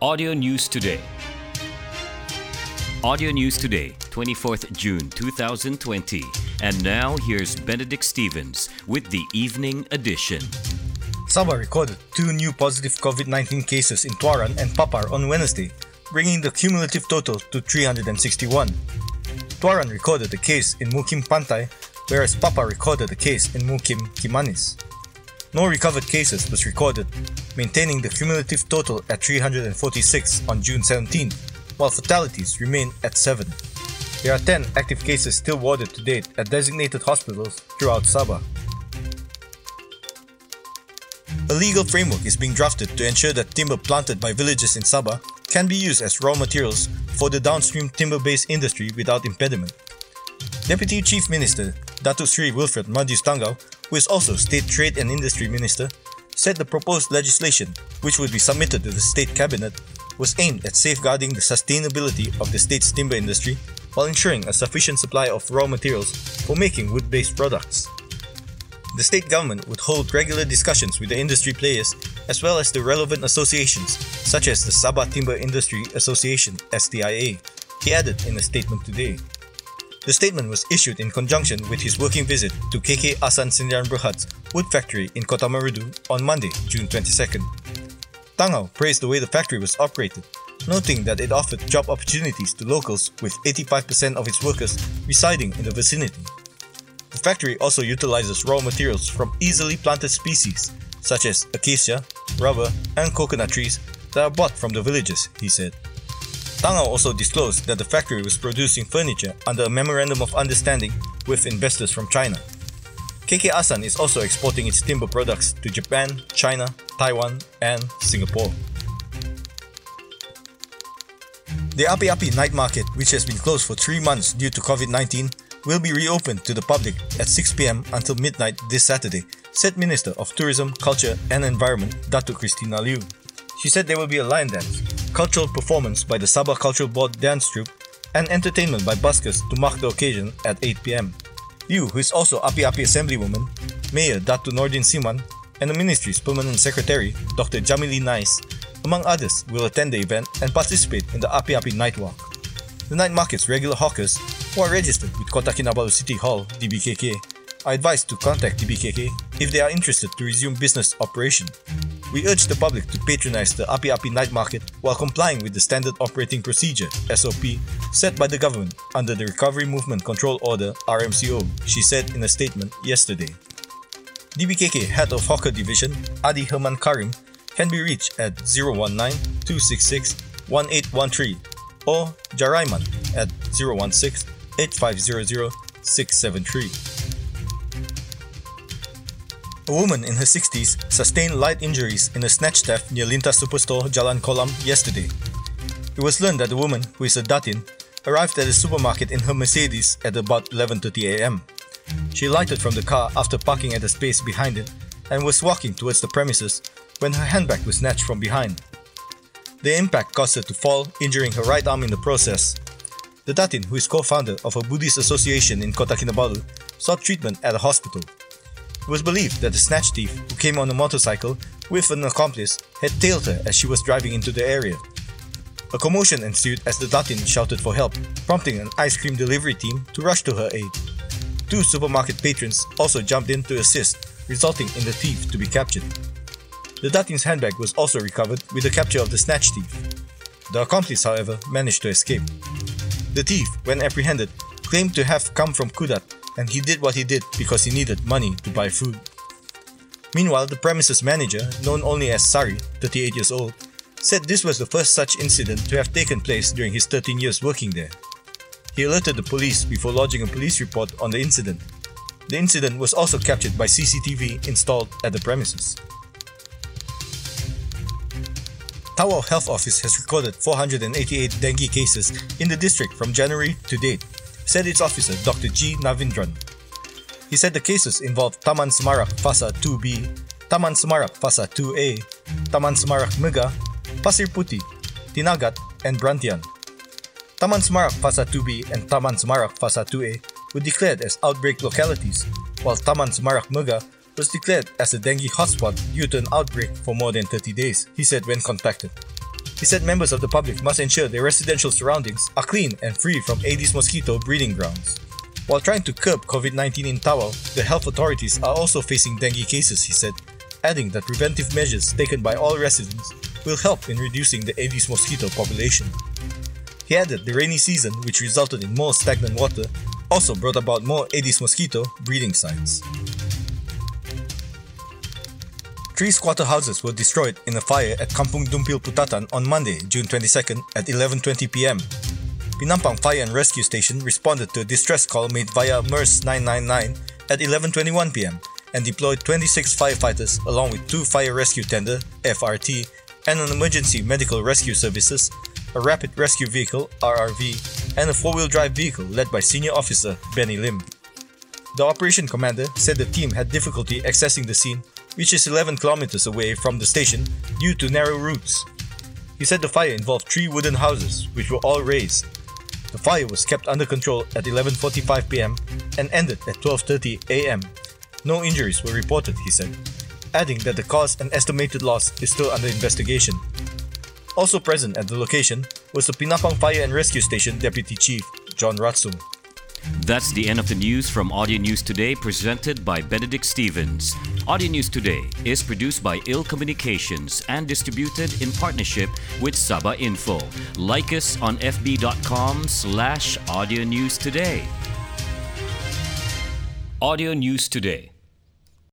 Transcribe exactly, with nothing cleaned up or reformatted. Audio News Today. Audio News Today, twenty-fourth of June, twenty twenty. And now here's Benedict Stevens with the evening edition. Sabah recorded two new positive COVID nineteen cases in Tuaran and Papar on Wednesday, bringing the cumulative total to three hundred sixty-one. Tuaran recorded a case in Mukim Pantai, whereas Papar recorded a case in Mukim Kimanis. No recovered cases was recorded, maintaining the cumulative total at three hundred forty-six on June seventeenth, while fatalities remain at seven. There are ten active cases still warded to date at designated hospitals throughout Sabah. A legal framework is being drafted to ensure that timber planted by villages in Sabah can be used as raw materials for the downstream timber-based industry without impediment. Deputy Chief Minister Datuk Seri Wilfred Madius Tangau, who is also State Trade and Industry Minister, said the proposed legislation, which would be submitted to the State Cabinet, was aimed at safeguarding the sustainability of the state's timber industry while ensuring a sufficient supply of raw materials for making wood-based products. The state government would hold regular discussions with the industry players as well as the relevant associations such as the Sabah Timber Industry Association, S T I A, he added in a statement today. The statement was issued in conjunction with his working visit to K K Asan Sendirian Berhad's wood factory in Kota Marudu on Monday, June twenty-second. Tangau praised the way the factory was operated, noting that it offered job opportunities to locals with eighty-five percent of its workers residing in the vicinity. The factory also utilizes raw materials from easily planted species such as acacia, rubber, and coconut trees that are bought from the villages, he said. Tangau also disclosed that the factory was producing furniture under a Memorandum of Understanding with investors from China. K K Asan is also exporting its timber products to Japan, China, Taiwan, and Singapore. The Api Api Night Market, which has been closed for three months due to COVID nineteen, will be reopened to the public at six p.m. until midnight this Saturday, said Minister of Tourism, Culture and Environment Datuk Christina Liu. She said there will be a lion dance, cultural performance by the Sabah Cultural Board dance troupe, and entertainment by buskers to mark the occasion at eight p.m. Liu, who is also Api Api Assemblywoman, Mayor Datu Nordin Siman, and the Ministry's Permanent Secretary, Doctor Jamili Nais, among others, will attend the event and participate in the Api Api Night Walk. The night market's regular hawkers, who are registered with Kota Kinabalu City Hall, D B K K, are advised to contact D B K K if they are interested to resume business operation. We urge the public to patronize the Api Api Night Market while complying with the Standard Operating Procedure, S O P, set by the government under the Recovery Movement Control Order, R M C O, she said in a statement yesterday. D B K K Head of Hawker Division, Adi Herman Karim, can be reached at zero one nine, two six six, one eight one three or Jaraiman at zero one six, eight five zero zero, six seven three. A woman in her sixties sustained light injuries in a snatch theft near Lintas Superstore, Jalan Kolam yesterday. It was learned that the woman, who is a Datin, arrived at a supermarket in her Mercedes at about eleven thirty a.m. She alighted from the car after parking at a space behind it and was walking towards the premises when her handbag was snatched from behind. The impact caused her to fall, injuring her right arm in the process. The Datin, who is co-founder of a Buddhist association in Kota Kinabalu, sought treatment at a hospital. It was believed that the snatch thief, who came on a motorcycle with an accomplice, had tailed her as she was driving into the area. A commotion ensued as the Datin shouted for help, prompting an ice cream delivery team to rush to her aid. Two supermarket patrons also jumped in to assist, resulting in the thief to be captured. The Datin's handbag was also recovered with the capture of the snatch thief. The accomplice, however, managed to escape. The thief, when apprehended, claimed to have come from Kudat, and he did what he did because he needed money to buy food. Meanwhile, the premises manager, known only as Sari, thirty-eight years old, said this was the first such incident to have taken place during his thirteen years working there. He alerted the police before lodging a police report on the incident. The incident was also captured by C C T V installed at the premises. Tawau Health Office has recorded four hundred eighty-eight dengue cases in the district from January to date, said its officer Doctor G. Navindran. He said the cases involved Taman Semarak Fasa two B, Taman Semarak Fasa two A, Taman Semarak Mega, Pasir Putih, Tinagat, and Brantian. Taman Semarak Fasa two B and Taman Semarak Fasa two A were declared as outbreak localities, while Taman Semarak Mega was declared as a dengue hotspot due to an outbreak for more than thirty days, he said when contacted. He said members of the public must ensure their residential surroundings are clean and free from Aedes mosquito breeding grounds. While trying to curb COVID nineteen in Tawau, the health authorities are also facing dengue cases, he said, adding that preventive measures taken by all residents will help in reducing the Aedes mosquito population. He added the rainy season, which resulted in more stagnant water, also brought about more Aedes mosquito breeding sites. Three squatter houses were destroyed in a fire at Kampung Dumpil Putatan on Monday, June twenty-second at eleven twenty p m. Penampang Fire and Rescue Station responded to a distress call made via MERS nine nine nine at eleven twenty-one p m and deployed twenty-six firefighters along with two fire rescue tender, F R T, and an emergency medical rescue services, a rapid rescue vehicle, R R V, and a four-wheel drive vehicle led by senior officer Benny Lim. The operation commander said the team had difficulty accessing the scene, which is eleven kilometers away from the station due to narrow routes. He said the fire involved three wooden houses, which were all raised. The fire was kept under control at eleven forty-five p m and ended at twelve thirty a m No injuries were reported, he said, adding that the cause and estimated loss is still under investigation. Also present at the location was the Penampang Fire and Rescue Station Deputy Chief John Ratsum. That's the end of the news from Audio News Today, presented by Benedict Stevens. Audio News Today is produced by Il Communications and distributed in partnership with Sabah Info. Like us on fb.com slash Audio News Today. Audio News Today.